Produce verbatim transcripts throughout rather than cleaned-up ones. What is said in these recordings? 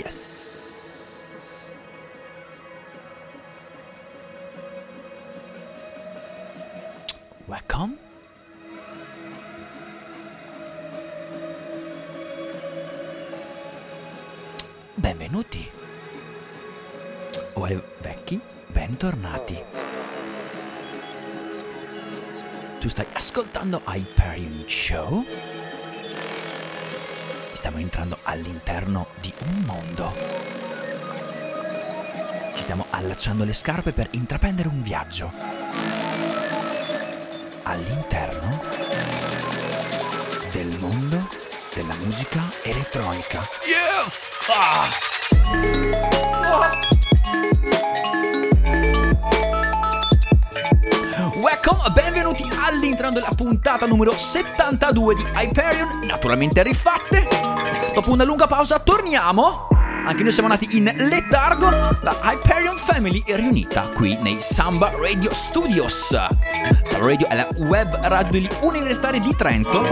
Yes. Welcome. Benvenuti. O ai vecchi, bentornati. Tu stai ascoltando Hyperion Show. Stiamo entrando all'interno di un mondo. Ci stiamo allacciando le scarpe per intraprendere un viaggio all'interno del mondo della musica elettronica. Yes! Ah! Oh! Welcome, benvenuti all'interno della puntata numero settantadue di Hyperion, naturalmente rifatte. Dopo una lunga pausa torniamo. Anche noi siamo nati in letargo, la Hyperion Family è riunita qui nei Samba Radio Studios. Samba Radio è la web radio degli universitari di Trento.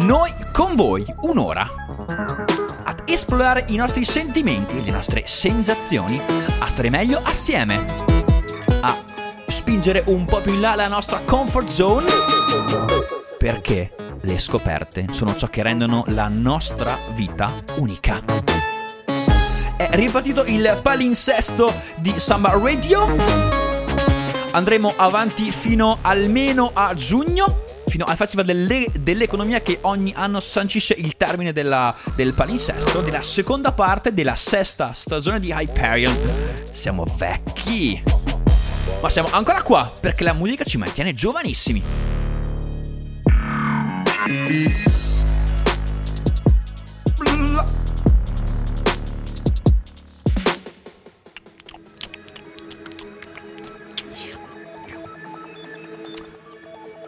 Noi con voi un'ora ad esplorare i nostri sentimenti, le nostre sensazioni, a stare meglio assieme, a spingere un po' più in là la nostra comfort zone, perché le scoperte sono ciò che rendono la nostra vita unica. È ripartito il palinsesto di Samba Radio. Andremo avanti fino almeno a giugno, fino al Festival delle, dell'Economia, che ogni anno sancisce il termine della, del palinsesto, della seconda parte della sesta stagione di Hyperion. Siamo vecchi, ma siamo ancora qua perché la musica ci mantiene giovanissimi. Blah.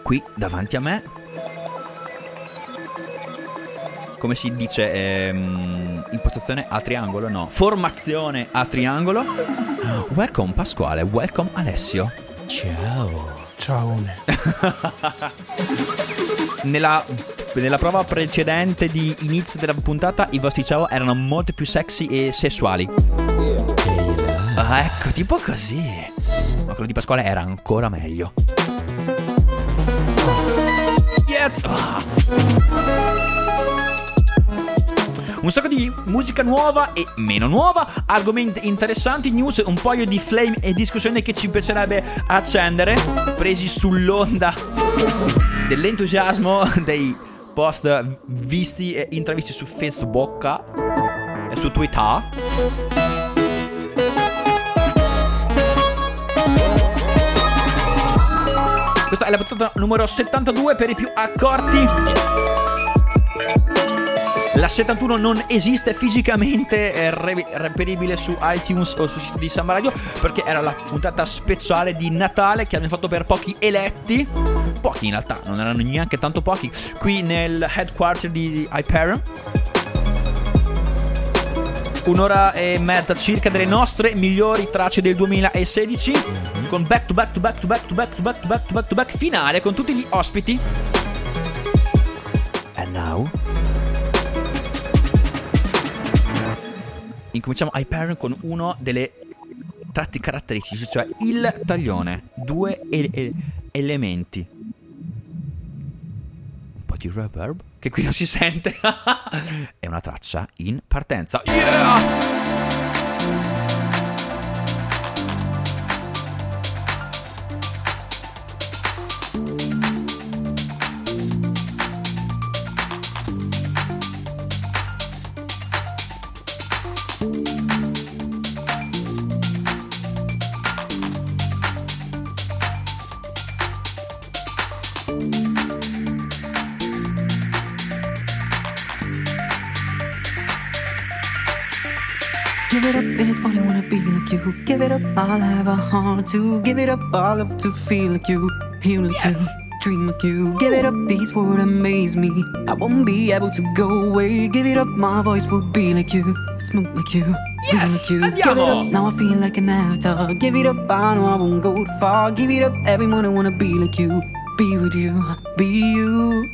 Qui davanti a me, come si dice, ehm, impostazione a triangolo, no, formazione a triangolo. Welcome Pasquale, welcome Alessio. Ciao. Ciao. Nella, nella prova precedente di inizio della puntata i vostri ciao erano molto più sexy e sessuali. Ah, ecco, tipo così. Ma quello di Pasquale era ancora meglio. Ah. Un sacco di musica nuova e meno nuova, argomenti interessanti, news, un paio di flame e discussioni che ci piacerebbe accendere, presi sull'onda dell'entusiasmo dei post visti e intravisti su Facebook e su Twitter. Questa è la puntata numero settantadue per i più accorti. La settantuno non esiste fisicamente, è re- reperibile su iTunes o sul sito di Samba Radio, perché era la puntata speciale di Natale che abbiamo fatto per pochi eletti. Pochi in realtà, non erano neanche tanto pochi, qui nel headquarter di Hyperion. Un'ora e mezza circa delle nostre migliori tracce del duemilasedici, con back to back to back to back to back to back to back to back to back finale con tutti gli ospiti. And now incominciamo Hyperion con uno delle tratti caratteristici, cioè il taglione, due ele- ele- elementi, un po' di reverb che qui non si sente. È una traccia in partenza. Yeah! You give it up, I'll have a heart to give it up, I love to feel like you, heal like yes. You, dream like you. Give it up, these words amaze me, I won't be able to go away. Give it up, my voice will be like you, smooth like you, yes. Like you. Give it up, now I feel like an actor. Give it up, I know I won't go too far. Give it up, every morning I wanna be like you, be with you, be you.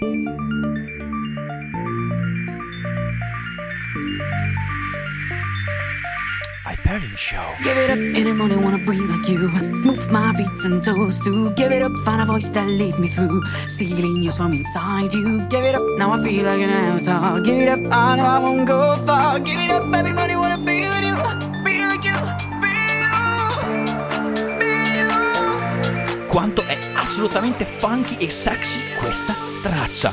Hyperion Show. Give it up, in the morning wanna breathe like you. Move my feet and toes too. Give it up, find a voice that lead me through. Stealing news from inside you. Give it up, now I feel like an avatar. Give it up, I know I won't go far. Give it up, everybody wanna be with you. Be like you, be you, be you. Quanto è assolutamente funky e sexy questa traccia.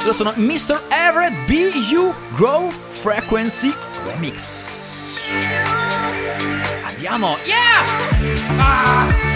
Loro sono mister Everett, B U, Groove Frequency Remix. Andiamo, yeah! Ah!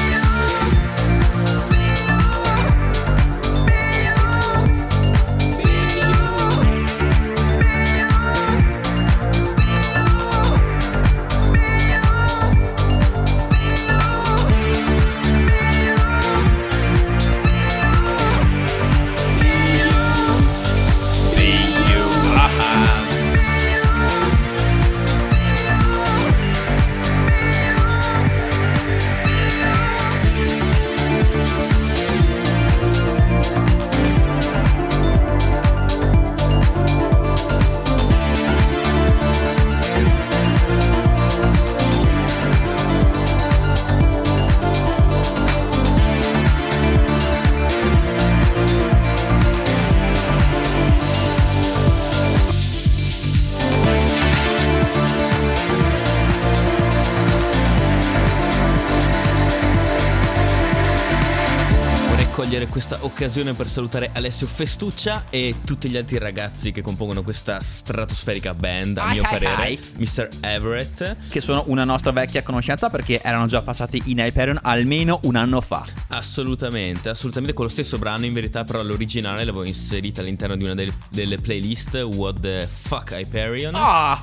Questa occasione per salutare Alessio Festuccia e tutti gli altri ragazzi che compongono questa stratosferica band, a mio hi, parere, hi. mister Everett, che sono una nostra vecchia conoscenza perché erano già passati in Hyperion almeno un anno fa. Assolutamente, assolutamente, con lo stesso brano in verità, però l'originale l'avevo inserita all'interno di una delle, delle playlist What the Fuck Hyperion. Ah!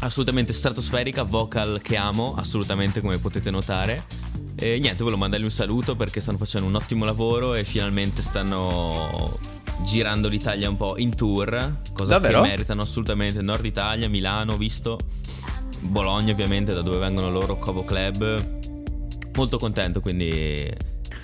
Assolutamente stratosferica, vocal che amo, assolutamente, come potete notare. E niente, volevo mandargli un saluto perché stanno facendo un ottimo lavoro e finalmente stanno girando l'Italia un po' in tour, cosa Davvero? Che meritano assolutamente. Nord Italia, Milano, visto, Bologna ovviamente, da dove vengono loro, Covo Club. Molto contento, quindi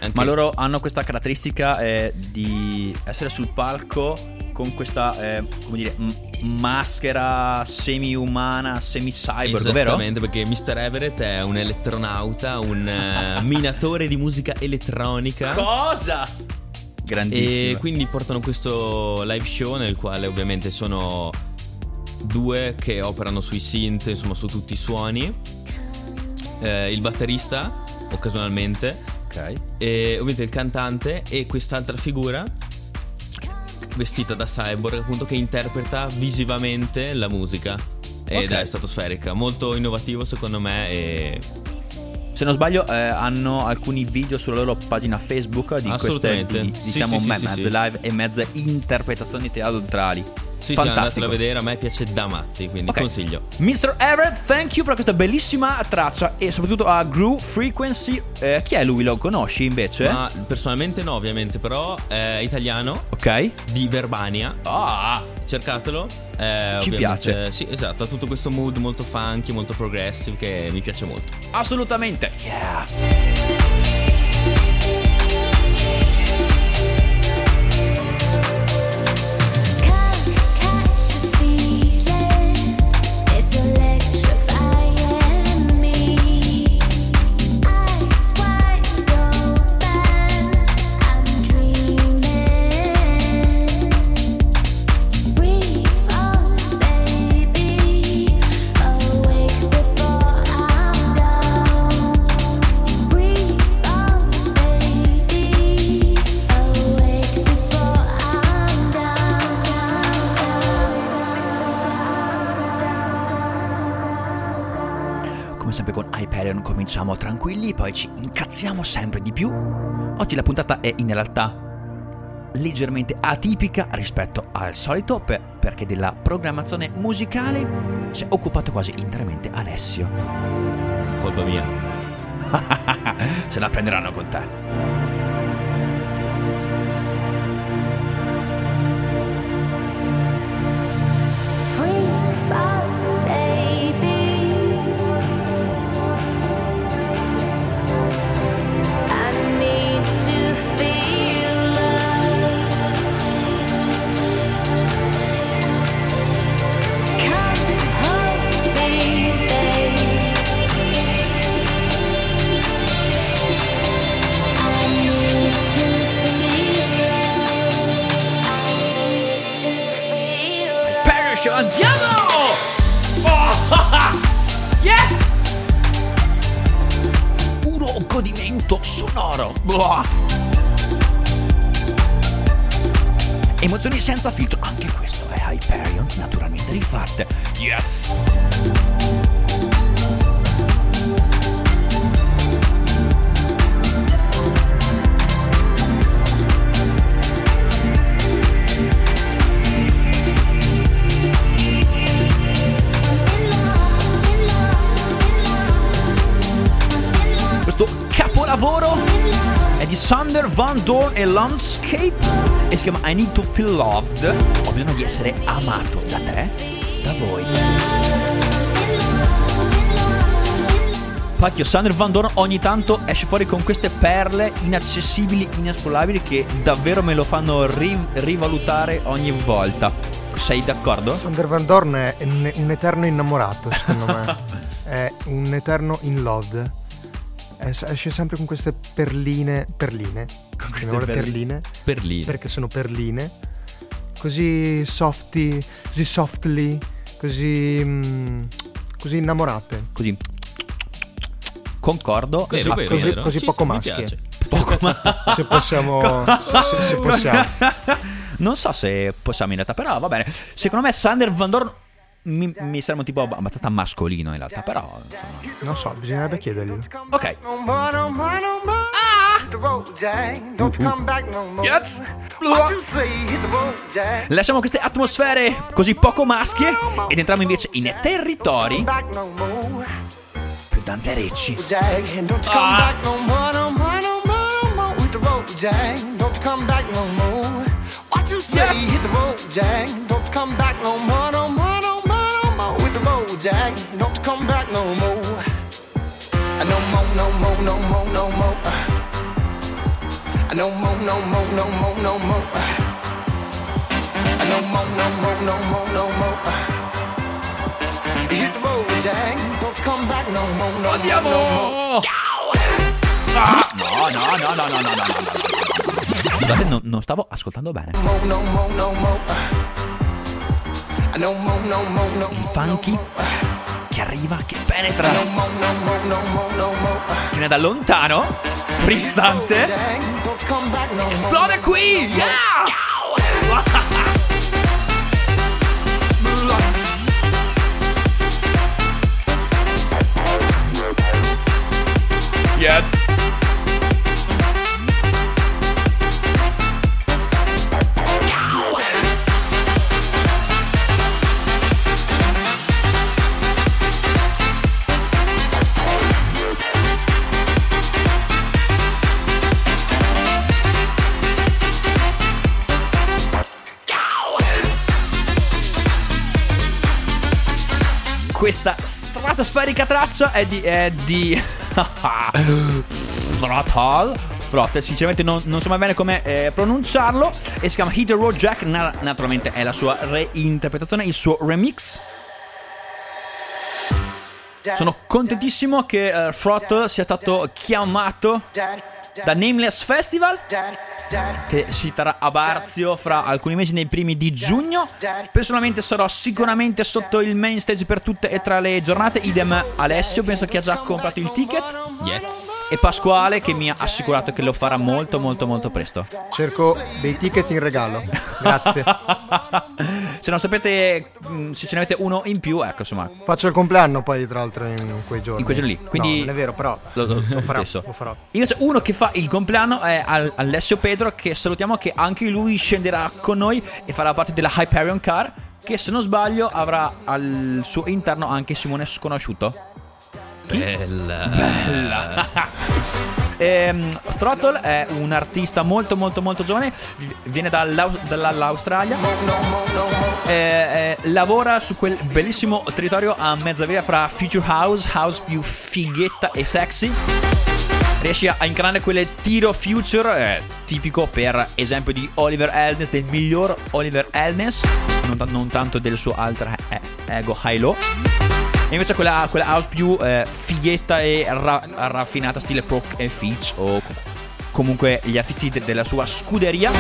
anche... Ma loro hanno questa caratteristica eh, di essere sul palco con questa eh, come dire m- maschera semi-umana, semi-cyber, vero? Esattamente, perché mister Everett è un elettronauta, un uh, minatore di musica elettronica. Cosa? Grandissimo. E quindi portano questo live show nel quale ovviamente sono due che operano sui synth, insomma su tutti i suoni, eh, il batterista occasionalmente, okay. E ovviamente il cantante e quest'altra figura vestita da cyborg, appunto, che interpreta visivamente la musica ed okay. È stratosferica, molto innovativo secondo me. E se non sbaglio eh, hanno alcuni video sulla loro pagina Facebook di queste di, diciamo sì, sì, me- sì, mezze sì. live e mezze interpretazioni teatrali. Sì, sì, andatelo a vedere, a me piace da matti, quindi okay. Consiglio mister Everett, thank you per questa bellissima traccia e soprattutto a Groove Frequency. eh, Chi è lui? Lo conosci invece? Ma personalmente no, ovviamente, però è italiano, ok, di Verbania. Ah, cercatelo. Eh, Ci piace. Sì, esatto, ha tutto questo mood molto funky, molto progressive che mi piace molto. Assolutamente, yeah. Cominciamo tranquilli, poi ci incazziamo sempre di più. Oggi la puntata è in realtà leggermente atipica rispetto al solito per, perché della programmazione musicale ci è occupato quasi interamente Alessio. Colpa mia. Se la prenderanno con te. Hey Show. Andiamo! Oh! Yes! Puro godimento sonoro. Oh! Emozioni senza filtro. Anche questo è Hyperion, naturalmente rifatte. Yes! Lavoro è di Sander van Doorn e Landscape e si chiama I Need to Feel Loved. Ho bisogno di essere amato da te, da voi. Pacchio, Sander van Doorn ogni tanto esce fuori con queste perle inaccessibili, inascolabili, che davvero me lo fanno ri- rivalutare ogni volta. Sei d'accordo? Sander van Doorn è un eterno innamorato, secondo me. È un eterno in love. Esce sempre con queste perline. Perline. Con queste perli- perline. Perline. Perché sono perline. Così softy. Così softly. Così. Mm, così innamorate. Così. Concordo. Così, vero, vero, così, vero. così poco maschi. Poco maschi. Se possiamo. se, se possiamo. Non so se possiamo in realtà, però va bene. Secondo me, Sander van Doorn. Mi, mi saremmo tipo abbastanza mascolino in realtà, però insomma. Non so, bisognerebbe chiedergli. Ok. Ah! Yes! Lasciamo queste atmosfere così poco maschie ed entriamo invece in territori più danzerecci. Ah! Yes! Jack, don't come back no more. No more, no more, no more, no more. No more, no more, no more, no more. No more, no more, no more, no more. Hit the road, Jack, don't come back no more, no more, no more. Ah, no, no, no, no, no, no, no. Scusate, no, non stavo ascoltando bene. No more, no more, no more. Il funky che arriva, che penetra, che viene da lontano, frizzante, esplode qui! Yeah! Yes! Questa stratosferica traccia è di... è di... Throttle. Frhtt, sinceramente non, non so mai bene come eh, pronunciarlo. E si chiama Hit the Road Jack. Na- naturalmente è la sua reinterpretazione, il suo remix. Sono contentissimo che eh, Frhtt sia stato chiamato da Nameless Festival, che si terrà a Barzio fra alcuni mesi, nei primi di giugno. Personalmente sarò sicuramente sotto il main stage per tutte e tre le giornate. Idem Alessio, penso che ha già comprato il ticket. Yes. E Pasquale, che mi ha assicurato che lo farà molto molto molto presto. Cerco dei ticket in regalo. Grazie. Se non sapete, se ce ne avete uno in più, ecco, insomma. Faccio il compleanno poi, tra l'altro, in quei giorni. In quei giorni lì. Quindi no, non è vero, però lo, lo, lo, farò, lo farò. Invece uno che fa il compleanno è Alessio Pedro, che salutiamo, che anche lui scenderà con noi e farà parte della Hyperion Car, che se non sbaglio avrà al suo interno anche Simone Sconosciuto. Bella, bella. ehm, Throttle è un artista molto molto molto giovane, viene dall'Australia, eh, eh, lavora su quel bellissimo territorio a mezza via fra Future House, house più fighetta e sexy. Riesci a incanalare quelle tiro future, eh, tipico per esempio di Oliver Elness, del miglior Oliver Elness, non, t- non tanto del suo alter eh, ego high-low. E invece quella, quella house più eh, fighetta e ra- raffinata, stile Proc e Fitch, o comunque gli artisti de- della sua scuderia.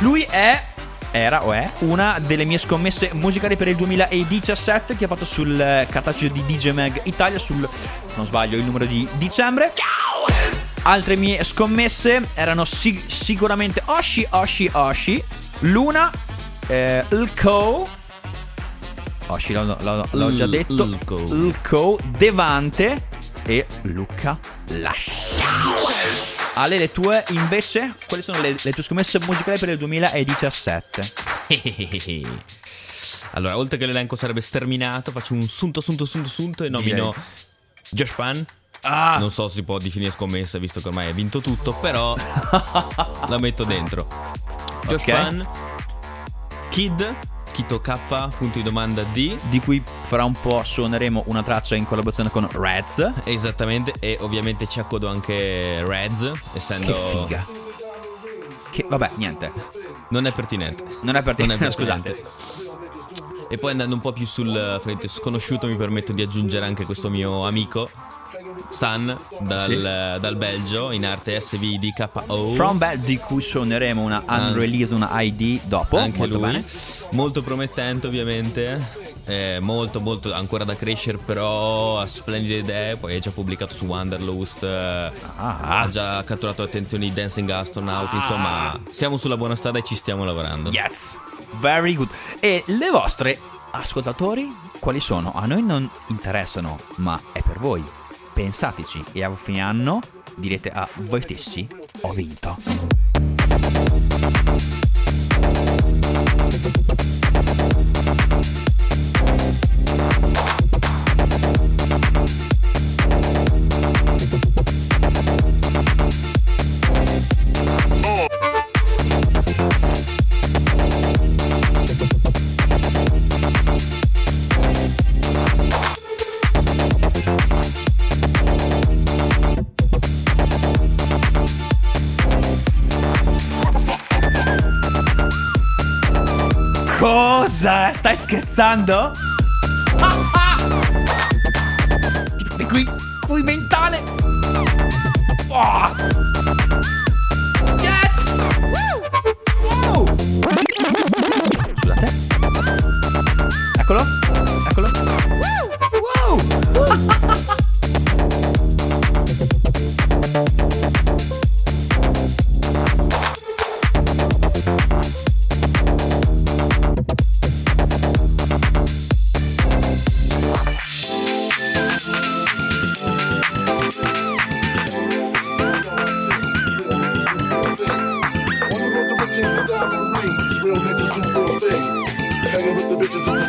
Lui è era o è una delle mie scommesse musicali per il duemiladiciassette che ho fatto sul cartaceo di D J Mag Italia, sul, non sbaglio, il numero di dicembre. Altre mie scommesse erano sic- sicuramente Oshi, Oshi, Oshi, Luna, eh, Lco, Oshi l'ho, l'ho, l'ho già detto, Lco. Lco, Devante e Luca Lascia. Ale, le tue invece? Quali sono le, le tue scommesse musicali per il duemiladiciassette? Allora, oltre che l'elenco sarebbe sterminato, faccio un sunto, sunto, sunto, sunto e nomino Josh Pan. Ah! Non so se si può definire scommessa, visto che ormai ha vinto tutto, però la metto dentro. Josh okay. Pan, Kid Kito K, punto di domanda D, di cui fra un po' suoneremo una traccia in collaborazione con Reds. Esattamente, e ovviamente ci accodo anche Reds, essendo... Che figa. Che, vabbè, niente. Non è pertinente. Non è pertinente, non è pertinente. Scusate. E poi andando un po' più sul fronte sconosciuto, mi permetto di aggiungere anche questo mio amico Stan Dal, sì. dal Belgio, in arte S V D K O, From Bell, di cui suoneremo una unrelease, una I D dopo. Anche molto lui bene. Molto promettente ovviamente, eh, molto molto ancora da crescere, però ha splendide idee. Poi è già pubblicato su Wanderlust, eh, ah. ha già catturato attenzioni di Dancing Astronaut, ah. insomma siamo sulla buona strada e ci stiamo lavorando. Yes, very good. E le vostre, ascoltatori, quali sono? A noi non interessano, ma è per voi. Pensateci e a fine anno direte a voi stessi: ho vinto. Cosa? Stai scherzando? Ah, ah! Qui, qui mentale. Oh! Yes! Woo! Wow! Scusate. Eccolo. Eccolo. Wow! Wow!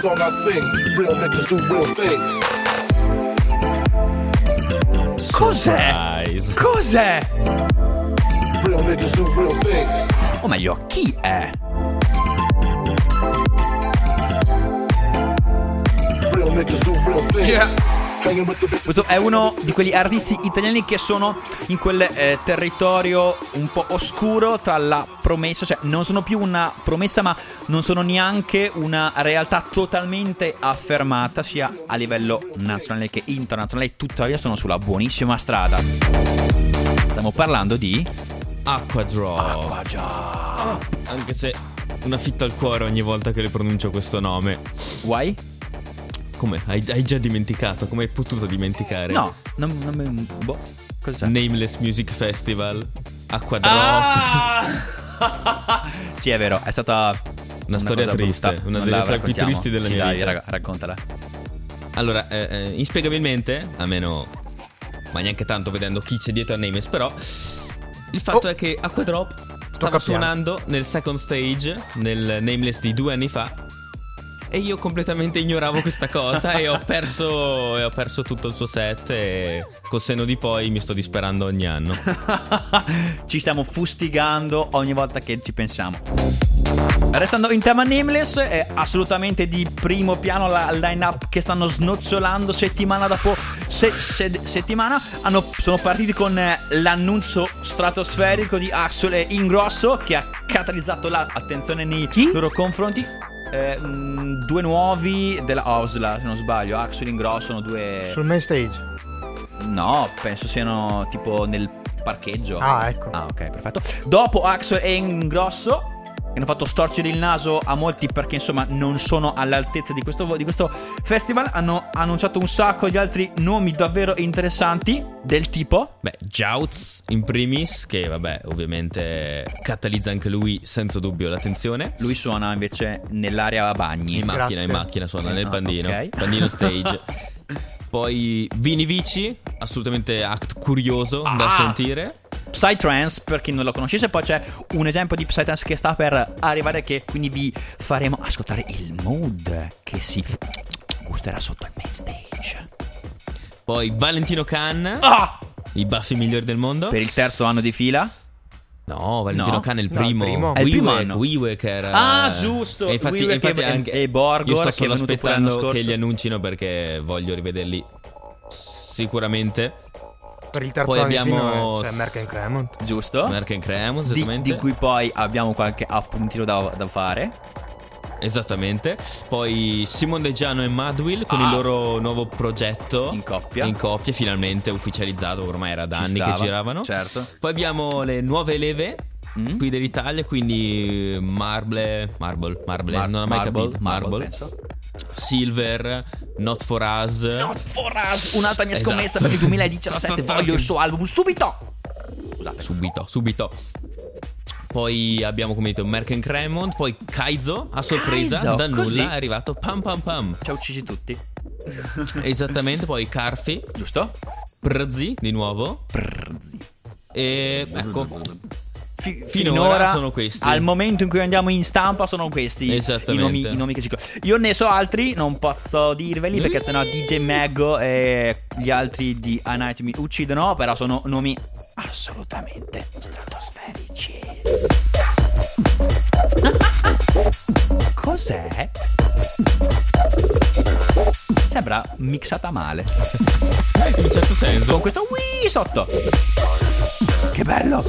Song I sing, real niggas do real things. Cos'è? Cos'è? Real niggas do real things. O meglio, chi è? Real niggas do real things. Yeah. Questo è uno di quegli artisti italiani che sono in quel eh, territorio un po' oscuro tra la promessa, cioè non sono più una promessa ma non sono neanche una realtà totalmente affermata sia a livello nazionale che internazionale, tuttavia sono sulla buonissima strada. Stiamo parlando di Aquadrop. Aquadrop. Anche se una fitta al cuore ogni volta che le pronuncio questo nome. Why? Come? Hai, hai già dimenticato? Come hai potuto dimenticare? No, non, non mi... Boh, cos'è? Nameless Music Festival, Aquadrop. Ah! Sì, è vero, è stata una, una storia triste, brutta. Una non delle storie più tristi della sì, mia dai, vita. Dai, raccontala. Allora, eh, eh, inspiegabilmente, a meno... ma neanche tanto vedendo chi c'è dietro a Nameless, però... Il fatto oh. è che Aquadrop stava suonando nel second stage, nel Nameless di due anni fa... E io completamente ignoravo questa cosa e ho perso e ho perso tutto il suo set e col senno di poi mi sto disperando ogni anno. Ci stiamo fustigando ogni volta che ci pensiamo. Restando in tema Nameless, è assolutamente di primo piano la line-up che stanno snocciolando settimana dopo se- se- settimana. Hanno, sono partiti con l'annuncio stratosferico di Axel e Ingrosso che ha catalizzato l'attenzione nei Chi? loro confronti. Eh, mh, due nuovi della Osla, se non sbaglio, Axel Ingrosso sono due. Sul main stage? No, penso siano tipo nel parcheggio. Ah, ecco. Ah, ok, perfetto. Dopo Axel e Ingrosso che hanno fatto storcere il naso a molti perché insomma non sono all'altezza di questo, di questo festival. Hanno annunciato un sacco di altri nomi davvero interessanti, del tipo beh Jouts in primis, che vabbè ovviamente catalizza anche lui senza dubbio l'attenzione. Lui suona invece nell'area bagni, in macchina. Grazie. In macchina suona, eh, nel no, bandino, okay. Bandino stage. Poi Vini Vici, assolutamente act curioso ah. da sentire. Psytrance, per chi non lo conoscesse, poi c'è un esempio di Psytrance che sta per arrivare, che quindi vi faremo ascoltare il mood che si gusterà sotto il main stage. Poi Valentino Can, ah! i baffi migliori del mondo. Per il terzo anno di fila. No, Valentino no. Can è il primo. No, il primo. WeWork, WeWork era... Ah, giusto. E infatti, e infatti anche e Borgor, io sto solo aspettando che li annuncino perché voglio rivederli sicuramente. Per il terzo poi abbiamo c'è cioè Merck and Cremont. Giusto. Merck and Cremont, esattamente. Di, di cui poi abbiamo qualche appuntino da, da fare. Esattamente. Poi Simon Deggiano e Madwill con ah. il loro nuovo progetto in coppia. In coppia, finalmente ufficializzato. Ormai era da Ci anni stava, che giravano. Certo. Poi abbiamo le nuove leve mm. qui dell'Italia, quindi Marble, Marble, Marble, Mar- non ho mai Marble, capito. Marble, Marble penso. Silver, Not For Us. Not For Us, un'altra mia esatto. scommessa per il duemiladiciassette. Voglio il suo album subito. Scusate. Subito, subito. Poi abbiamo, come detto, Merck and Cremont. Poi Kaizo, a sorpresa, Kaizo, da nulla, così. È arrivato pam pam pam. Ci ha uccisi tutti. Esattamente, poi Carfi. Giusto. Przi, di nuovo. Przi. E ecco, Fi- finora, finora sono questi. Al momento in cui andiamo in stampa sono questi i nomi, i nomi che ci... Io ne so altri, non posso dirveli perché sennò D J Mag e gli altri di A Night mi uccidono. Però sono nomi... assolutamente stratosferici. Cos'è? Sembra mixata male. In un certo senso. Con questo wii sotto. Che bello.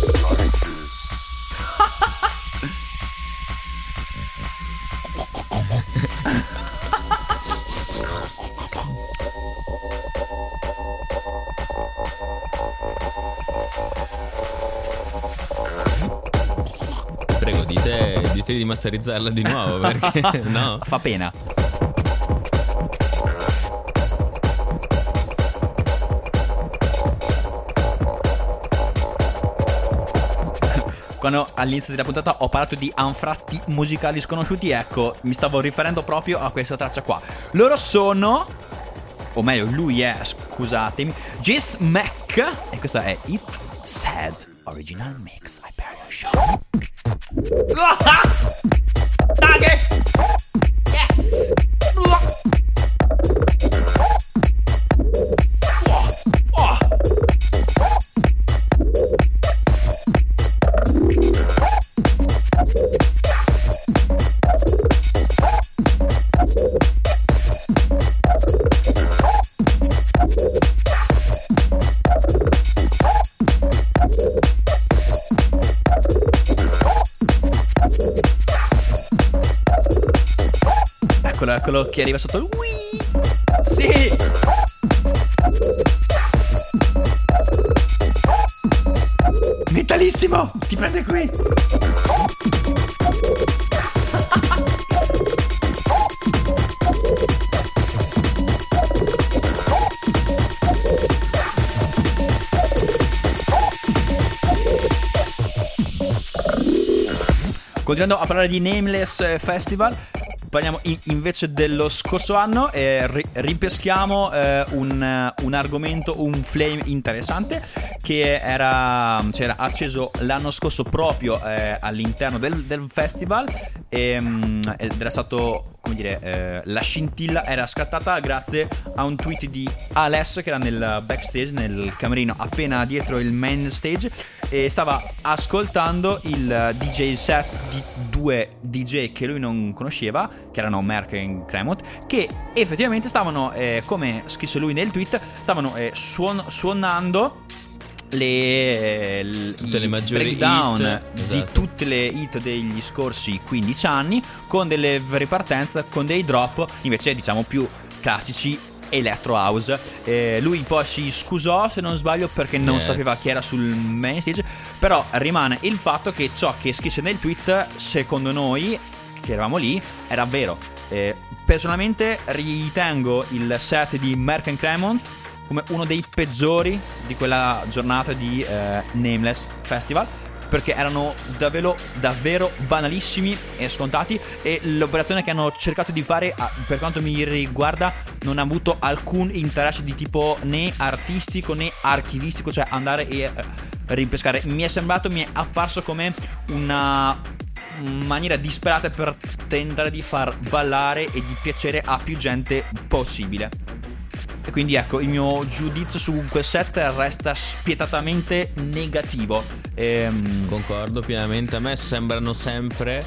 Prego, dite, dite di masterizzarla di nuovo perché no, fa pena. Quando all'inizio della puntata ho parlato di anfratti musicali sconosciuti, ecco, mi stavo riferendo proprio a questa traccia qua. Loro sono, o meglio lui è, scusatemi, Jess Mac, e questo è It Sad Original Mix Hyperion Show. Daghe! Yes! Quello che arriva sotto il Wii. Sì. Metalissimo. Ti prende qui. Continuando a parlare di Nameless Festival, parliamo invece dello scorso anno e ri- ripeschiamo eh, un, un argomento, un flame interessante che era, c'era acceso l'anno scorso proprio eh, all'interno del, del festival e, um, ed era stato, come dire, eh, la scintilla era scattata grazie a un tweet di Alessio che era nel backstage, nel camerino appena dietro il main stage, e stava ascoltando il D J set di due D J che lui non conosceva, che erano Merck e Cremont, che effettivamente stavano, eh, come scrisse lui nel tweet, stavano eh, suon- suonando le, le tutte le maggiori breakdown hit, esatto, di tutte le hit degli scorsi quindici anni, con delle ripartenze, con dei drop invece diciamo più classici Electro House. Eh, lui poi si scusò, se non sbaglio, perché non yes. sapeva chi era sul main stage. Però rimane il fatto che ciò che scrisse nel tweet, secondo noi che eravamo lì, era vero. Eh, personalmente ritengo il set di Merck and Cremont come uno dei peggiori di quella giornata di eh, Nameless Festival, perché erano davvero, davvero banalissimi e scontati, e l'operazione che hanno cercato di fare, per quanto mi riguarda, non ha avuto alcun interesse di tipo né artistico né archivistico, cioè andare e ripescare. Mi è sembrato, mi è apparso come una maniera disperata per tentare di far ballare e di piacere a più gente possibile. E quindi ecco, il mio giudizio su quel set resta spietatamente negativo. Ehm... Concordo pienamente. A me sembrano sempre,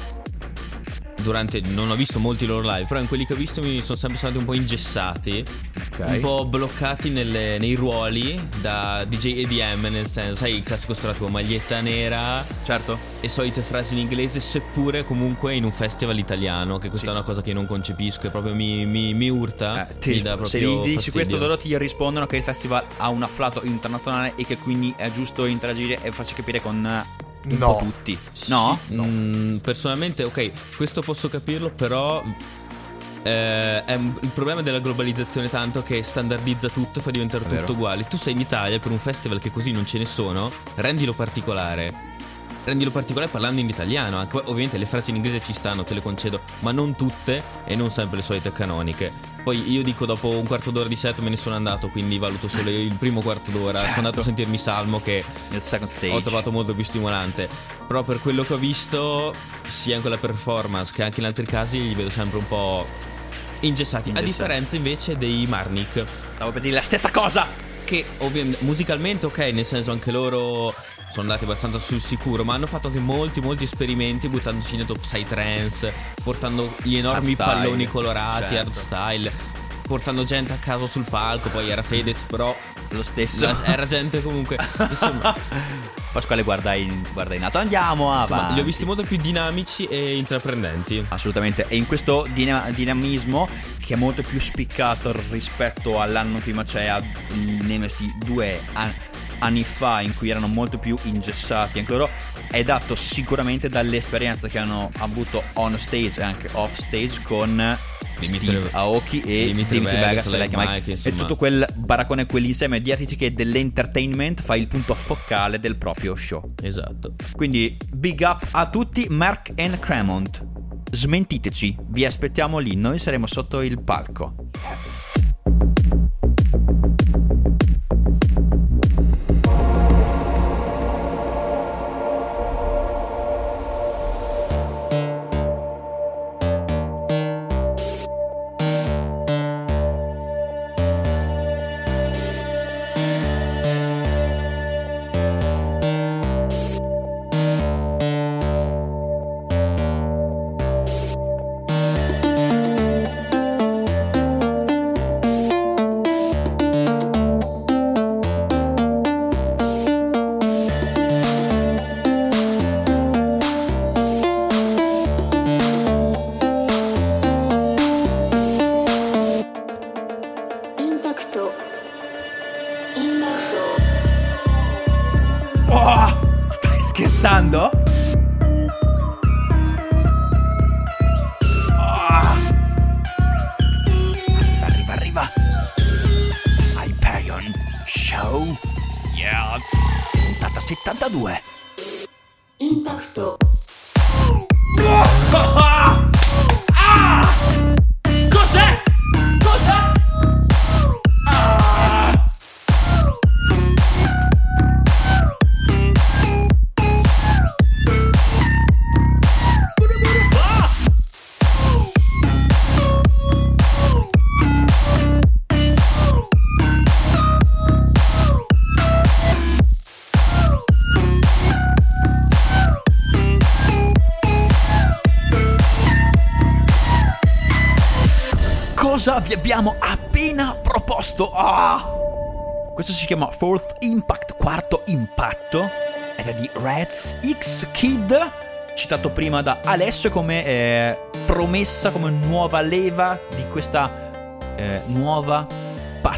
durante, non ho visto molti loro live, però in quelli che ho visto mi sono sempre stati un po' ingessati, okay. un po' bloccati nelle, nei ruoli da D J E D M, nel senso, sai, il classico strato, maglietta nera, certo, e solite frasi in inglese, seppure comunque in un festival italiano, che questa sì. è una cosa che non concepisco e proprio mi, mi, mi urta, eh, ti, mi dà proprio se gli dici fastidio. Questo loro ti rispondono che il festival ha un afflato internazionale e che quindi è giusto interagire e farci capire con... Un no. po' tutti. No? Sì, no. Mm, personalmente, ok, questo posso capirlo, però eh, è un, il problema della globalizzazione tanto che standardizza tutto, fa diventare è tutto vero. uguale. Tu sei in Italia per un festival che così non ce ne sono, rendilo particolare. Rendilo particolare parlando in italiano, anche, ovviamente le frasi in inglese ci stanno, te le concedo, ma non tutte e non sempre le solite canoniche. Poi io dico, dopo un quarto d'ora di set me ne sono andato, quindi valuto solo il primo quarto d'ora, certo. sono andato a sentirmi Salmo, che nel second stage ho trovato molto più stimolante. Però per quello che ho visto, sia in quella performance che anche in altri casi, li vedo sempre un po' ingessati, ingessati. A differenza invece dei Marnik. Stavo per dire la stessa cosa! Che ovviamente musicalmente ok, nel senso anche loro sono andati abbastanza sul sicuro, ma hanno fatto anche molti molti esperimenti, buttandoci dentro Psytrance, portando gli enormi hard palloni style, colorati, certo. hardstyle, portando gente a caso sul palco. Poi era Fedez, però lo stesso la, era gente comunque, insomma. Pasquale guarda in, guarda in nato, andiamo avanti, insomma, li ho visti molto più dinamici e intraprendenti, assolutamente, e in questo dinam- dinamismo che è molto più spiccato rispetto all'anno prima, cioè a Nameless di due an- anni fa, in cui erano molto più ingessati anche loro, è dato sicuramente dall'esperienza che hanno avuto on stage e anche off stage con Dimitri Aoki e Dimitri Vegas, Vegas Mike, Mike, e tutto quel baraccone, quell'insieme di artisti che dell'entertainment fa il punto focale del proprio show. Esatto. Quindi big up a tutti. Merck and Cremont, smentiteci, vi aspettiamo lì, noi saremo sotto il palco. Yes. Vi abbiamo appena proposto. Oh! Questo si chiama Fourth Impact, quarto impatto, ed è di Reds X Kid, citato prima da Alessio come eh, promessa, come nuova leva di questa eh, nuova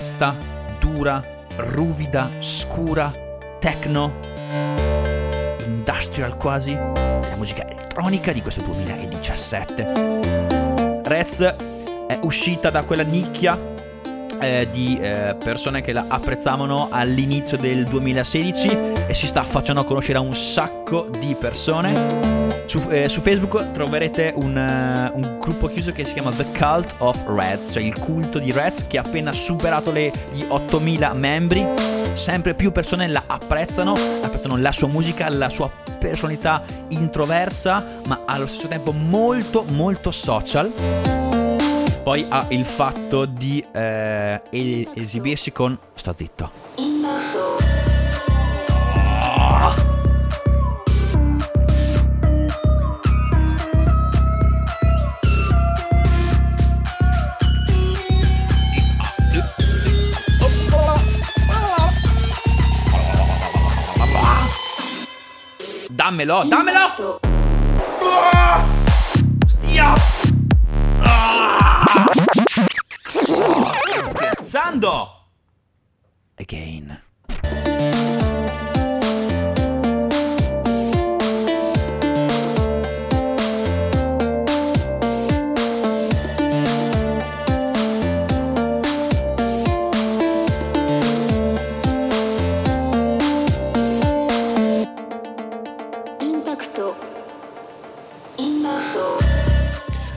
vasta, dura, ruvida, scura, techno, industrial quasi, la musica elettronica di questo duemiladiciassette. Reds è uscita da quella nicchia Eh, di eh, persone che la apprezzavano all'inizio del duemilasedici e si sta facendo conoscere a un sacco di persone. Su, eh, su Facebook troverete un, uh, un gruppo chiuso che si chiama The Cult of Reds, cioè il culto di Reds, che ha appena superato le, gli ottomila membri. Sempre più persone la apprezzano, apprezzano la sua musica, la sua personalità introversa, ma allo stesso tempo molto molto social. Poi ha il fatto di eh, esibirsi con... Sto zitto. Oh! Dammelo, dammelo! Yeah! Scherzando! Again.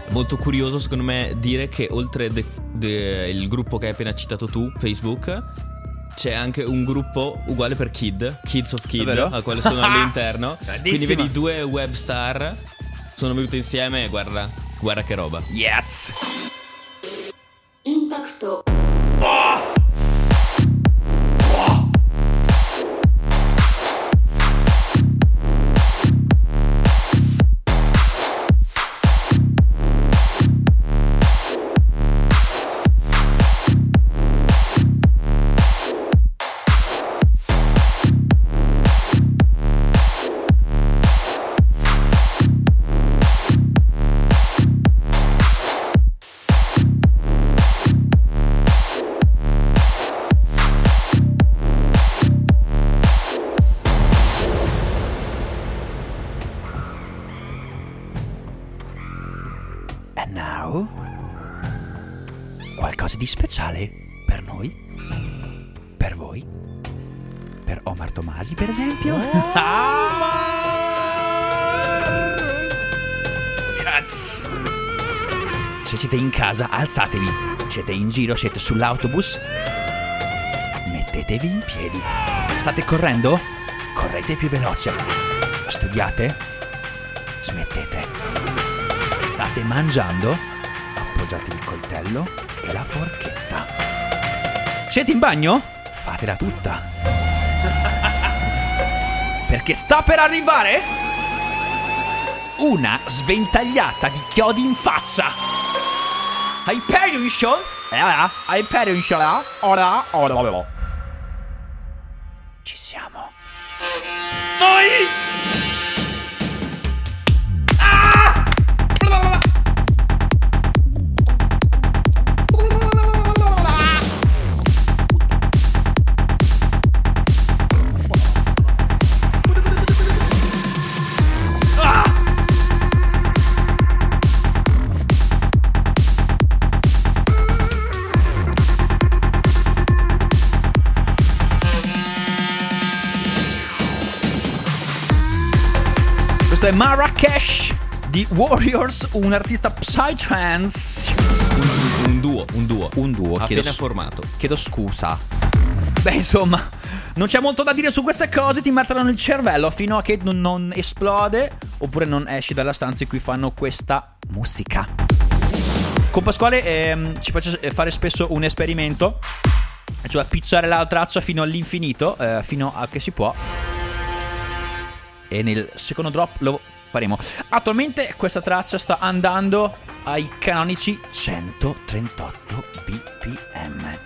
Molto curioso secondo me dire che oltre de, de, il gruppo che hai appena citato tu, Facebook, c'è anche un gruppo uguale per Kid, Kids of Kid, al quale sono all'interno. Quindi vedi, due web star sono venute insieme e guarda, guarda che roba. Yes! Impacto. Oh! Di speciale per noi, per voi, per Omar Tomasi per esempio. Grazie. Se siete in casa alzatevi, siete in giro, siete sull'autobus, mettetevi in piedi. State correndo? Correte più veloce. Studiate? Smettete. State mangiando? Appoggiate il coltello e la forchetta. Siete in bagno? Fatela tutta. Perché sta per arrivare una sventagliata di chiodi in faccia. Hyperion Show. Hyperion Show. Ora, ora, ora. Ci siamo. Noi. Marrakesh di Warriors, un artista Psytrance. Un, un duo, un duo, un duo appena chiedo, formato. Chiedo scusa. Beh, insomma, non c'è molto da dire su queste cose, ti martellano il cervello fino a che non, non esplode oppure non esci dalla stanza in cui fanno questa musica. Con Pasquale ehm, ci piace fare spesso un esperimento, cioè picciare la traccia fino all'infinito, eh, fino a che si può. E nel secondo drop lo faremo. Attualmente questa traccia sta andando ai canonici centotrentotto bpm.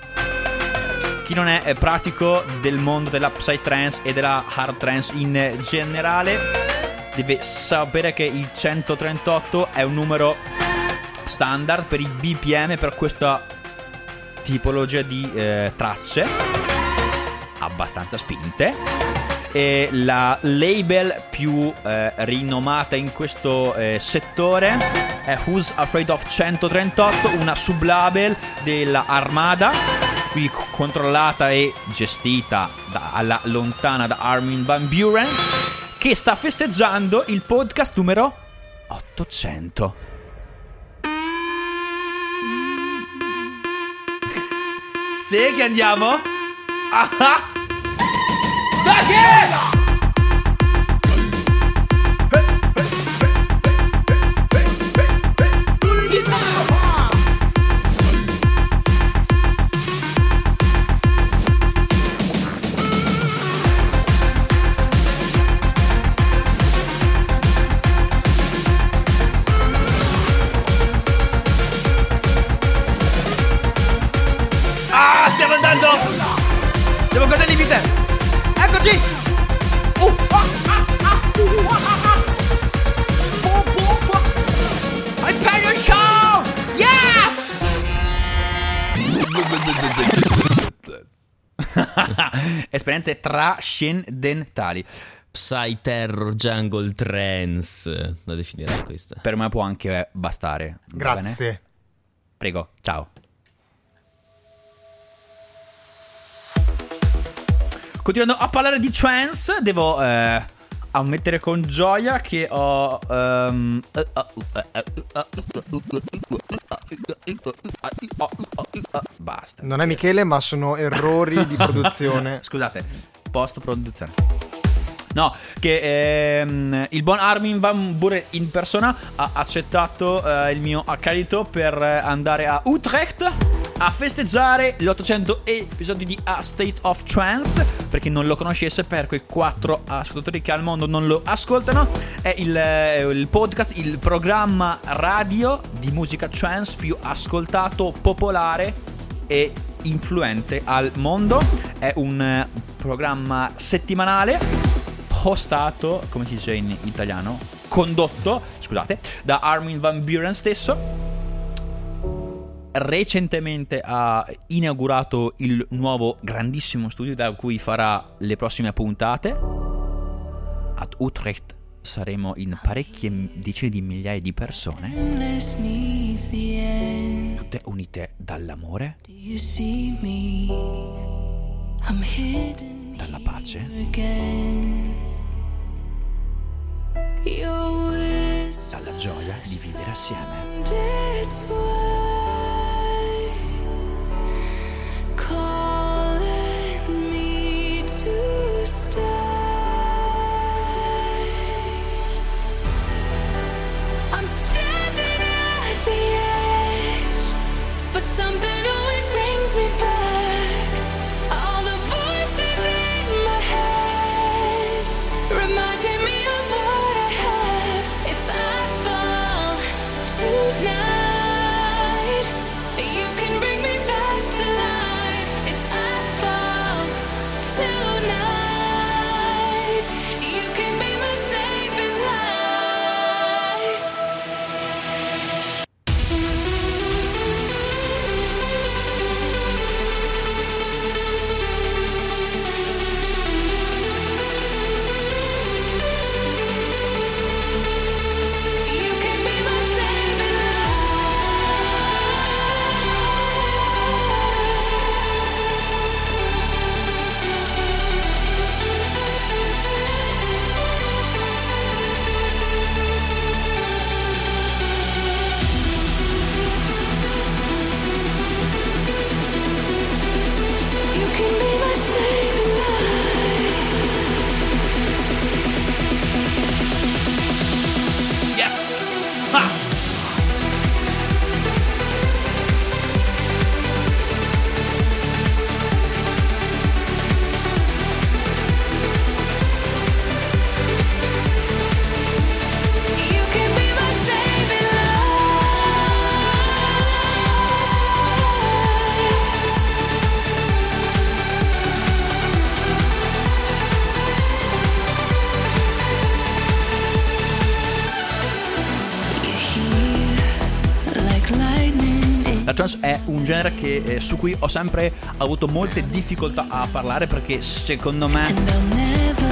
Chi non è pratico del mondo della psytrance e della hard trance in generale deve sapere che il centotrentotto è un numero standard per i bpm per questa tipologia di eh, tracce abbastanza spinte. E la label più eh, rinomata in questo eh, settore è Who's Afraid of centotrentotto, una sublabel della Armada, qui controllata e gestita da, alla lontana da Armin van Buuren, che sta festeggiando il podcast numero ottocento. Sì, che andiamo? Ah! Back in! Esperienze trascendentali. Psy Terror Jungle Trance, la definirei questa. Per me può anche bastare. Grazie. Bene? Prego, ciao. Continuando a parlare di trance, devo eh, ammettere con gioia che ho um, basta. Non è Michele, ma sono errori di produzione. Scusate, post produzione. No, che ehm, il buon Armin van Buuren in persona ha accettato eh, il mio accredito per andare a Utrecht a festeggiare gli ottocento episodi di A State of Trance. Per chi non lo conoscesse, per quei quattro ascoltatori che al mondo non lo ascoltano, è il, il podcast, il programma radio di musica trance più ascoltato, popolare e influente al mondo. È un programma settimanale hostato, come si dice in italiano, condotto, scusate, da Armin van Buuren stesso. Recentemente ha inaugurato il nuovo grandissimo studio da cui farà le prossime puntate. Ad Utrecht saremo in parecchie decine di migliaia di persone, tutte unite dall'amore, dalla pace, dalla gioia di vivere assieme. Calling me to stay. I'm standing at the edge, but something always brings me back. All the voices in my head reminding me of what I have. If I fall tonight, you can bring me back to life. Psytrance è un genere che, eh, su cui ho sempre avuto molte difficoltà a parlare, perché secondo me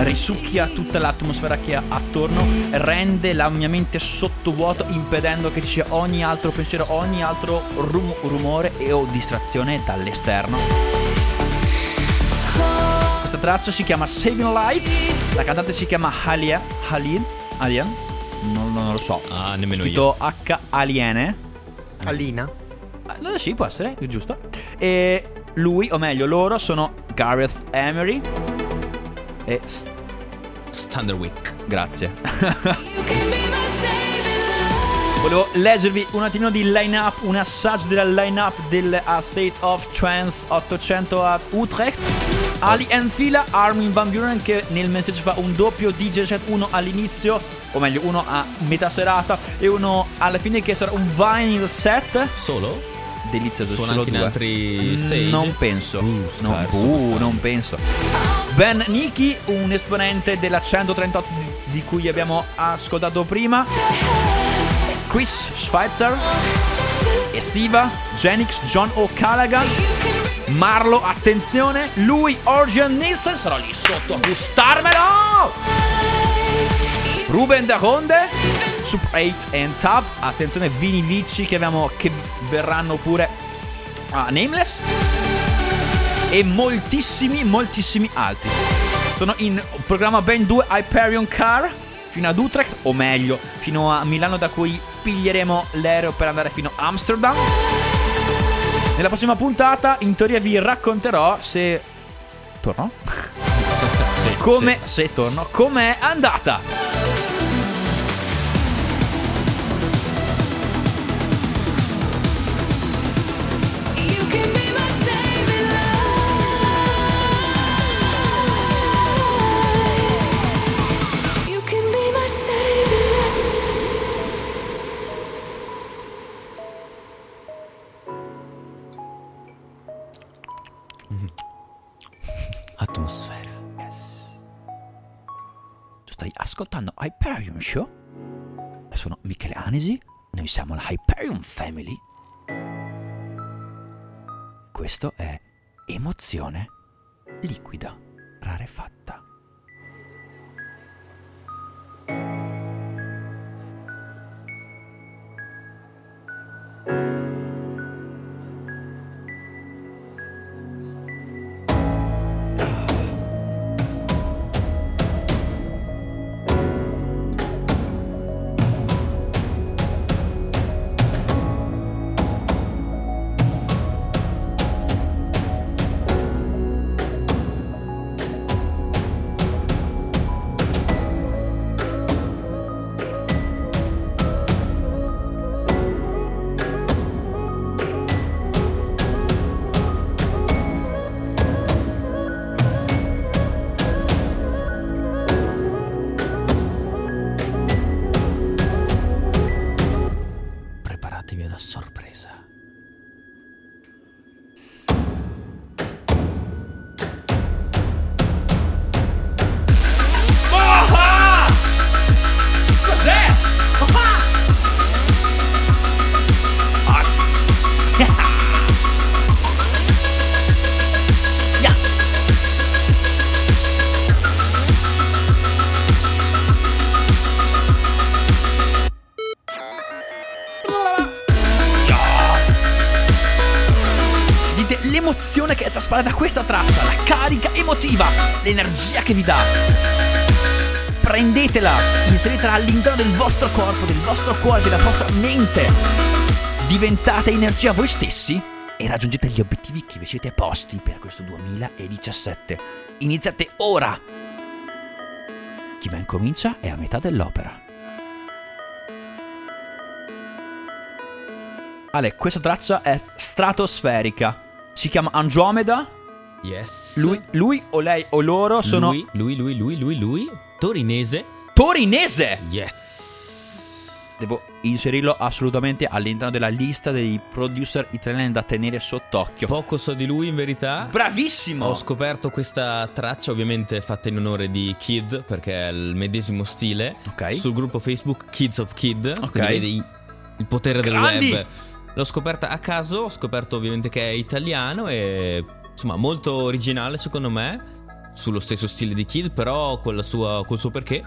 risucchia tutta l'atmosfera che ha attorno, rende la mia mente sottovuoto, impedendo che ci sia ogni altro pensiero, ogni altro rum- rumore e o distrazione dall'esterno. Questa traccia si chiama Saving Light, la cantante si chiama Halia, Halien, Alien? Non, non lo so. Ah, nemmeno scritto io. H Aliene. Alina? Eh, sì, può essere, è giusto. E lui, o meglio loro, sono Gareth Emery e St- Standerwick. Grazie. Volevo leggervi un attimino di line-up, un assaggio della line-up del uh, State of Trance ottocento a Utrecht. Ali Enfila, Armin van Buuren, che nel messaggio fa un doppio D J set, uno all'inizio, o meglio uno a metà serata e uno alla fine, che sarà un vinyl set. Solo? Delizioso. Sono solo anche due in altri stage? Non penso. Uh, star, non, uh, non penso. Ben Nicky, un esponente della centotrentotto di cui abbiamo ascoltato prima. Chris Schweitzer, Estiva, Genix, John O'Callaghan, Marlo, attenzione, lui, Orjan Nielsen, sarò lì sotto a gustarmelo! Ruben da Ronde, Sup otto and Tab, attenzione, Vini Vici che, abbiamo, che verranno pure a Nameless, e moltissimi, moltissimi altri. Sono in programma ben due Hyperion Car, fino ad Utrecht, o meglio, fino a Milano, da cui piglieremo l'aereo per andare fino a Amsterdam. Nella prossima puntata, in teoria, vi racconterò se torno. Sì, come sì. Se torno, com'è andata. Atmosfera. Yes. Tu stai ascoltando Hyperion Show. Sono Michele Anesi. Noi siamo la Hyperion Family. Questo è emozione liquida, rarefatta. Da questa traccia, la carica emotiva, l'energia che vi dà, prendetela, inseritela all'interno del vostro corpo, del vostro cuore, della vostra mente, diventate energia voi stessi e raggiungete gli obiettivi che vi siete posti per questo duemiladiciassette. Iniziate ora, chi ben comincia è a metà dell'opera. Ale, questa traccia è stratosferica. Si chiama Andromeda. Yes. Lui, lui o lei o loro sono... Lui, lui, lui, lui, lui, lui. Torinese. Torinese? Yes. Devo inserirlo assolutamente all'interno della lista dei producer italiani da tenere sott'occhio. Poco so di lui in verità. Bravissimo. Ho scoperto questa traccia ovviamente fatta in onore di Kid, perché è il medesimo stile. Ok. Sul gruppo Facebook Kids of Kid. Ok. Quindi vedi il potere Grandi. Del web. L'ho scoperta a caso, ho scoperto ovviamente che è italiano e insomma molto originale secondo me, sullo stesso stile di Kid però con la sua, col suo perché.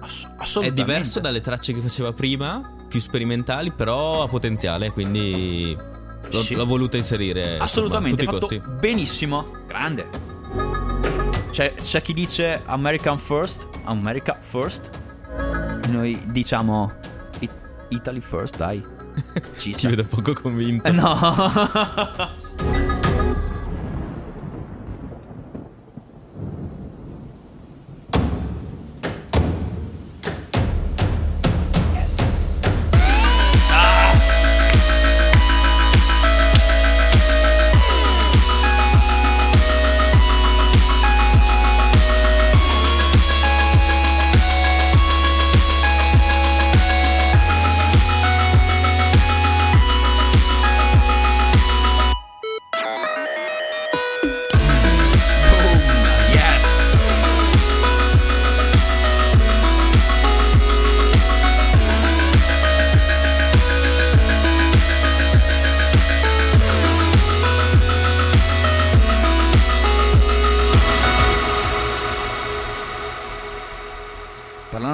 Ass- assolutamente. È diverso dalle tracce che faceva prima, più sperimentali, però ha potenziale, quindi l'ho, sì. l'ho voluta inserire. Assolutamente, insomma, tutti i costi. Benissimo, grande. C'è, c'è chi dice American first, America first. Noi diciamo it- Italy first, dai. Ci Ti vedo poco convinto. No.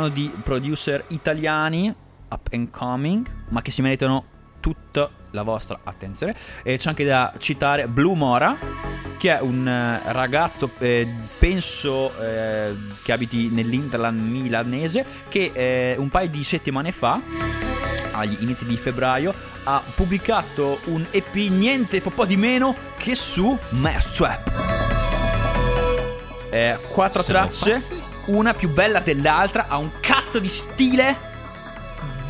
Di producer italiani up and coming, ma che si meritano tutta la vostra attenzione. E c'è anche da citare Blue Mora, che è un ragazzo eh, penso eh, che abiti nell'Interland milanese, che eh, un paio di settimane fa, agli inizi di febbraio, ha pubblicato un E P niente po' di meno che su Mau five trap. Eh, quattro Sono tracce pazzi. Una più bella dell'altra, ha un cazzo di stile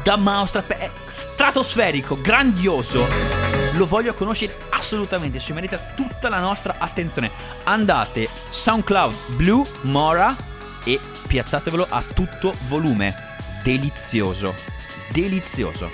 da Mau five trap, è stratosferico, grandioso, lo voglio conoscere assolutamente, si merita tutta la nostra attenzione. Andate SoundCloud Blue Mora e piazzatevelo a tutto volume, delizioso, delizioso.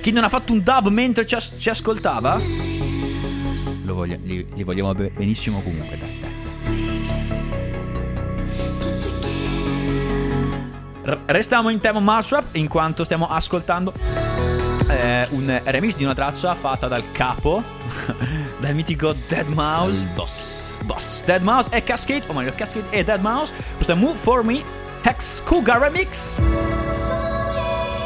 Chi non ha fatto un dub mentre ci, as- ci ascoltava? Lo voglio, li, li vogliamo benissimo comunque, dai, dai. Restiamo in tema Mau five trap in quanto stiamo ascoltando eh, un remix di una traccia fatta dal capo, dal mitico Deadmau five. Boss. Boss. Deadmau five e Cascade, o meglio Cascade e Deadmau five. Questa è Move For Me Hex Cougar Remix.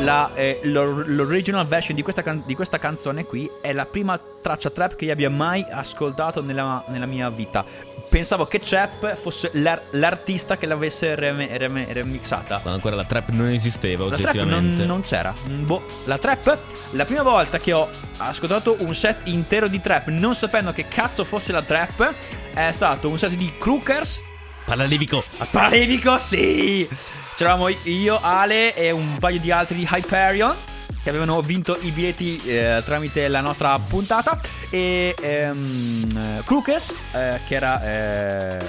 La, eh, l'or- l'original version di questa, can- di questa canzone qui è la prima traccia trap che io abbia mai ascoltato nella, nella mia vita. Pensavo che Chap fosse l'ar- l'artista che l'avesse rem- rem- remixata. Quando ancora la trap non esisteva, la oggettivamente trap non, non c'era. Boh, la trap, la prima volta che ho ascoltato un set intero di trap non sapendo che cazzo fosse la trap è stato un set di Crookers. Paralevico. Paralevico, sì. C'eravamo io, Ale e un paio di altri di Hyperion che avevano vinto i biglietti eh, tramite la nostra puntata. E ehm, Crookers eh, che era eh,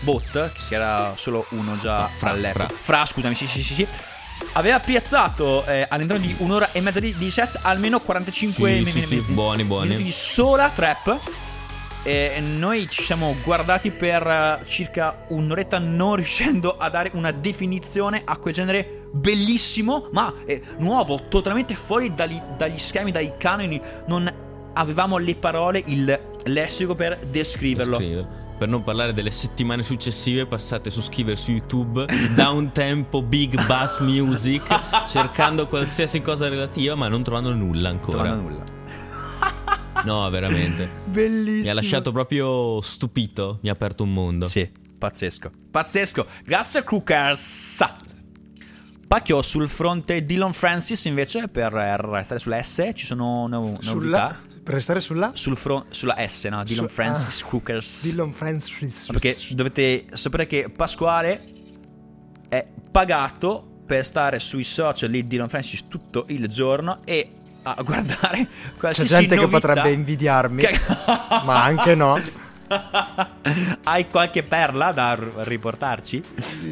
bot, che era solo uno già fra l'epoca. Fra. fra scusami sì sì sì sì aveva piazzato eh, all'interno di un'ora e mezza di, di set almeno quarantacinque sì, min- sì, min- sì. Min- buoni buoni minuti di sola trap. E noi ci siamo guardati per circa un'oretta non riuscendo a dare una definizione a quel genere bellissimo ma eh, nuovo, totalmente fuori dagli, dagli schemi, dai canoni. Non avevamo le parole, il lessico per descriverlo. Descrive. Per non parlare delle settimane successive passate su scrivere su YouTube downtempo, big bass music, cercando qualsiasi cosa relativa ma non trovando nulla ancora. Trovando nulla. No, veramente bellissimo. Mi ha lasciato proprio stupito. Mi ha aperto un mondo. Sì, pazzesco. Pazzesco. Grazie Crookers. Pacchio sul fronte Dillon Francis invece. Per restare sulla S ci sono no- novità. Per restare sulla? Sul fron- sulla S, no? Dillon Su- Francis ah. Crookers. Dillon Francis. Perché dovete sapere che Pasquale è pagato per stare sui social di Dillon Francis tutto il giorno e a guardare qualsiasi C'è gente novità. Che potrebbe invidiarmi, che... ma anche no. Hai qualche perla da riportarci?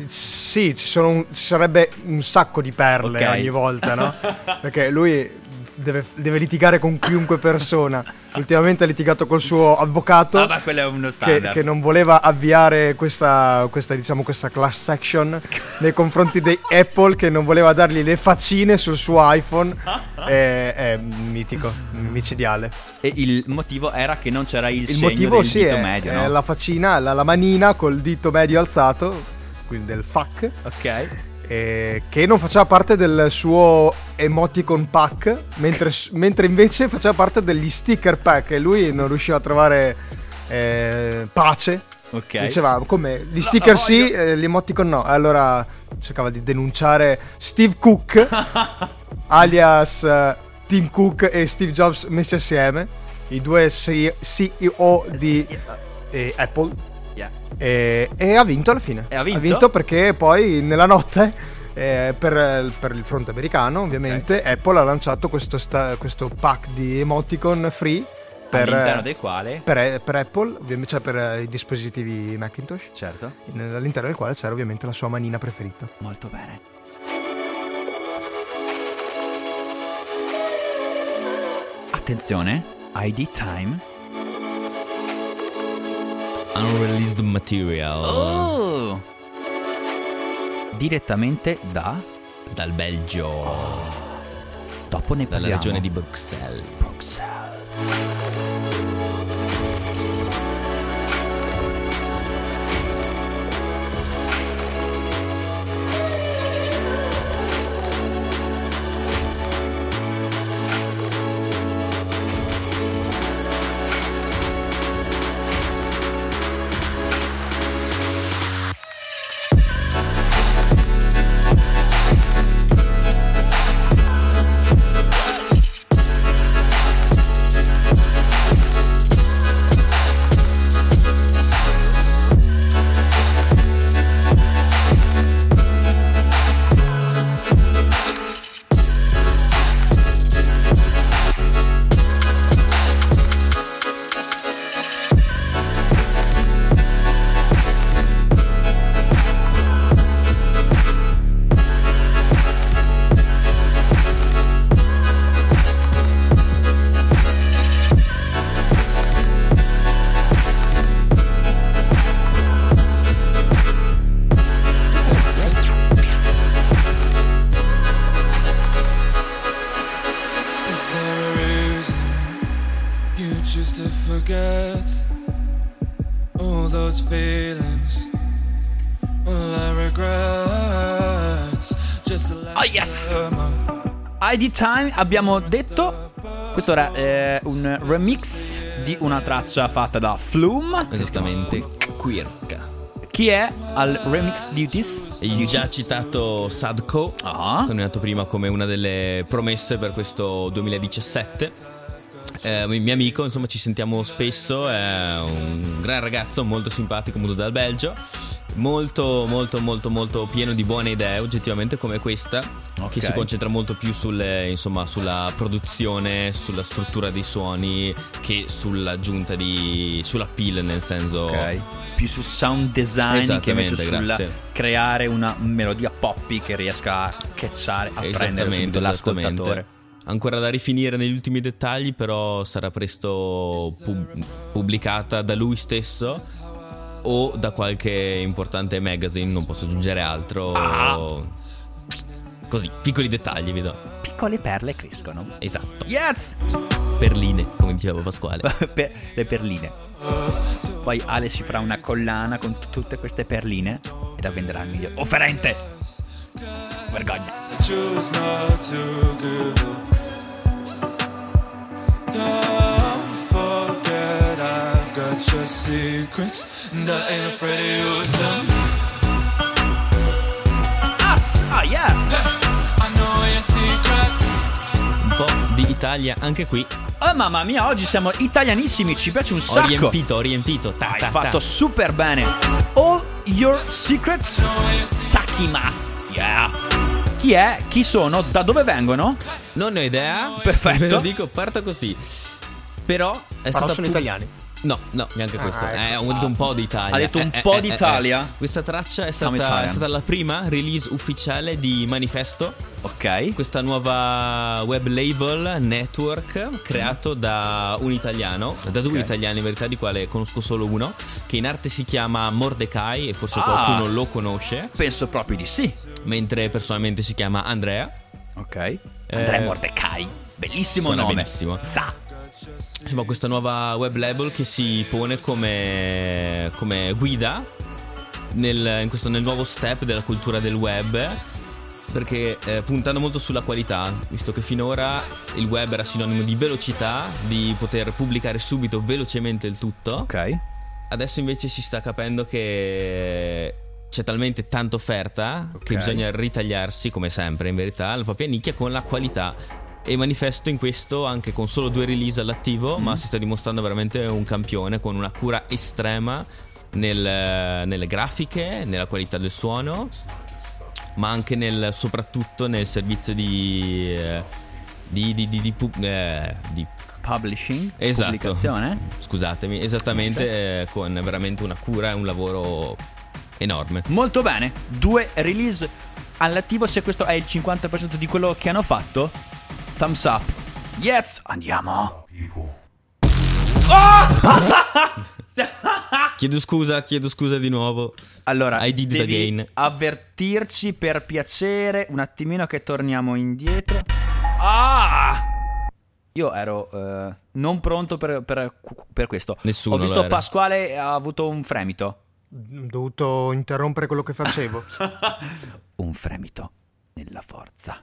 Sì, ci, sono un, ci sarebbe un sacco di perle, okay, ogni volta, no? Perché lui deve, deve litigare con chiunque persona. Ultimamente ha litigato col suo avvocato. Ah, ma quello è uno standard. Che, che non voleva avviare questa, questa, diciamo, questa class action nei confronti di Apple, che non voleva dargli le faccine sul suo iPhone. È, è mitico, micidiale. E il motivo era che non c'era il, il segno motivo, del sì, dito è, medio, no? È la faccina, la, la manina col dito medio alzato, quindi del fuck. Ok. Eh, che non faceva parte del suo emoticon pack, mentre, mentre invece faceva parte degli sticker pack, e lui non riusciva a trovare eh, pace. Okay. Diceva, come gli sticker no, sì, eh, gli emoticon no. Allora cercava di denunciare Steve Cook, alias uh, Tim Cook e Steve Jobs messi assieme, i due C E O di eh, Apple. E, e ha vinto alla fine. E ha vinto? Ha vinto perché poi nella notte, eh, per, per il fronte americano ovviamente, okay, Apple ha lanciato questo, sta, questo pack di emoticon free per, all'interno del quale? Per, per Apple, cioè per i dispositivi Macintosh. Certo. All'interno del quale c'era ovviamente la sua manina preferita. Molto bene. Attenzione, I D Time. Unreleased material. Oh! Direttamente da dal Belgio. Oh. Dopo ne parliamo. Dalla regione di Bruxelles. Bruxelles. I D Time, abbiamo detto, questo era eh, un remix di una traccia fatta da Flume. Esattamente, Quirka. Chi è al remix duties? Il già citato Sadko, ah, nominato prima come una delle promesse per questo duemiladiciassette. Eh, mio amico, insomma, ci sentiamo spesso, è un gran ragazzo molto simpatico, molto dal Belgio, molto molto molto molto pieno di buone idee, oggettivamente, come questa, okay, che si concentra molto più sulle, insomma, sulla produzione, sulla struttura dei suoni, che sull'aggiunta di, sulla pill, nel senso, okay, più sul sound design che invece sulla creare una melodia poppy che riesca a catchare, a prendere subito l'ascoltatore. Ancora da rifinire negli ultimi dettagli, però sarà presto pub- pubblicata da lui stesso o da qualche importante magazine, non posso aggiungere altro. Ah. Così, piccoli dettagli vi do. Piccole perle crescono. Esatto. Yes! Perline, come diceva Pasquale. per- le perline. Poi Ale ci farà una collana con t- tutte queste perline e la venderà al miglior offerente. Vergogna. Don't forget I've got your secrets and I ain't afraid to use them. Us! Ah, yeah! I know your secrets. Un po' di Italia anche qui. Oh mamma mia, oggi siamo italianissimi, ci piace un sacco. Ho riempito, ho riempito ta, ta, ta. Hai fatto super bene. All your secrets Sakima. Yeah. chi è, chi sono, da dove vengono? Non ne ho idea. Perfetto. Ve lo dico, parto così. Però è stata. Ma sono pu- italiani. No, no, neanche ah, questo. Ecco. Eh, ho detto un po' d'Italia. Ha detto un eh, po' eh, d'Italia. Eh, eh. Questa traccia è stata, è stata la prima release ufficiale di Manifesto. Ok. Questa nuova web label network creato da un italiano, okay. da due italiani in verità, di quale conosco solo uno, che in arte si chiama Mordecai e forse ah, qualcuno lo conosce. Penso proprio di sì. Mentre personalmente si chiama Andrea. Ok. Eh, Andrea Mordecai. Bellissimo nome. Benissimo. Sa. Insomma, questa nuova web label che si pone come, come guida nel, in questo, nel nuovo step della cultura del web, perché eh, puntando molto sulla qualità, visto che finora il web era sinonimo di velocità, di poter pubblicare subito velocemente il tutto. Ok. Adesso invece si sta capendo che c'è talmente tanta offerta, okay. che bisogna ritagliarsi, come sempre in verità, la propria nicchia con la qualità. E Manifesto in questo, anche con solo due release all'attivo, mm. ma si sta dimostrando veramente un campione, con una cura estrema nel, nelle grafiche, nella qualità del suono, ma anche nel, soprattutto nel servizio di di, di, di, di, di, eh, di publishing, esatto. pubblicazione, scusatemi, esattamente, eh, con veramente una cura e un lavoro enorme. Molto bene, due release all'attivo, se questo è il cinquanta per cento di quello che hanno fatto, thumbs up. Yes, andiamo. Oh! Chiedo scusa, chiedo scusa di nuovo. Allora, I did it again. Avvertirci per piacere un attimino che torniamo indietro. Ah! Io ero uh, non pronto per, per, per questo. Nessuno. Ho visto Pasquale ha avuto un fremito. Ho dovuto interrompere quello che facevo. Un fremito nella forza.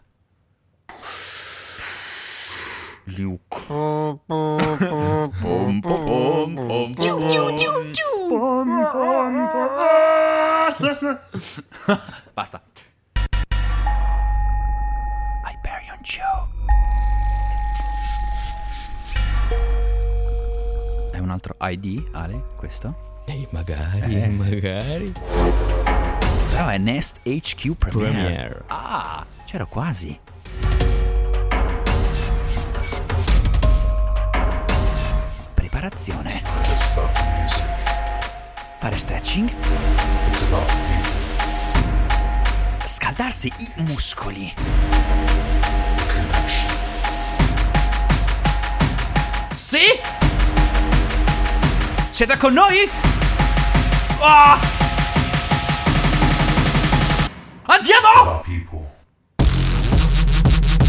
Luke. Basta. Hyperion Show. È un altro I D, Ale, questo? Ehi, magari, eh. magari. Però è Nest H Q Premiere. Premiere. Ah, c'era quasi. Preparazione. Fare stretching. Scaldarsi i muscoli. Sì? Siete con noi? Oh! Andiamo!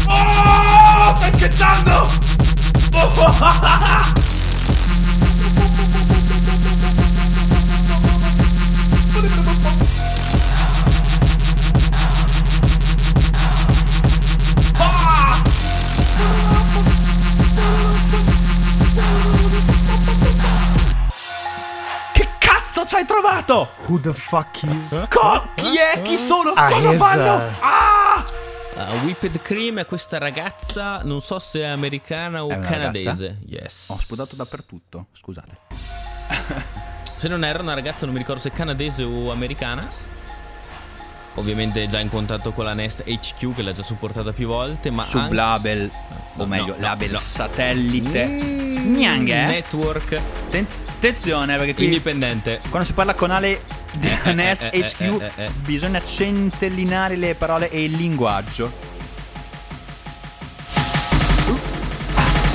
Oh! Stai scherzando! Oh! Ci hai trovato? Who the fuck is? Co- chi è? Chi sono? Ah, Cosa fanno? Ah! Uh, Whipped Cream è questa ragazza, non so se è americana o è canadese. Yes. Ho sputato dappertutto, scusate. Se non era una ragazza, non mi ricordo se canadese o americana. Ovviamente già in contatto con la Nest H Q, che l'ha già supportata più volte, ma sublabel, anche... o meglio, no, label no. satellite mm, Nianghe network. Attenzione, perché qui indipendente. Quando si parla con Ale di eh, Nest eh, H Q eh, eh, eh. bisogna centellinare le parole e il linguaggio. uh.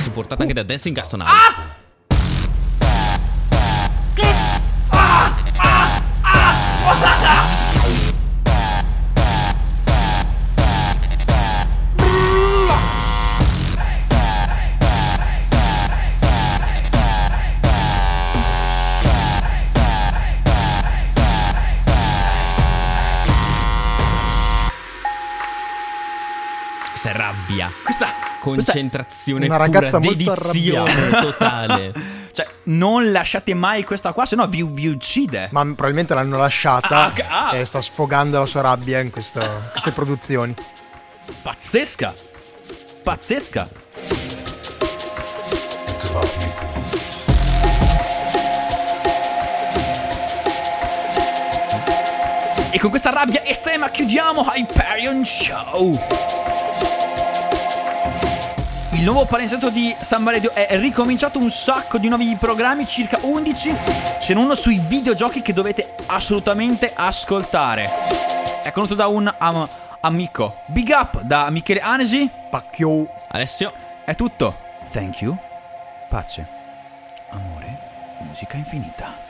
Supportata uh. anche da Dancing Gastonale. Ah! Ah! Ah! Ah! Rabbia, questa concentrazione, questa pura, molto dedizione arrabbiata. Totale. Cioè, non lasciate mai questa qua, sennò vi, vi uccide. Ma probabilmente l'hanno lasciata ah, ah, ah. e sta sfogando la sua rabbia in questo, queste produzioni. Pazzesca, pazzesca. E con questa rabbia estrema chiudiamo Hyperion Show. Il nuovo palinsesto di Samba Radio è ricominciato, un sacco di nuovi programmi, circa undici, ce n'è uno sui videogiochi che dovete assolutamente ascoltare. È condotto da un am- amico. Big up da Michele Anesi. Pacchio. Alessio. È tutto. Thank you. Pace. Amore. Musica infinita.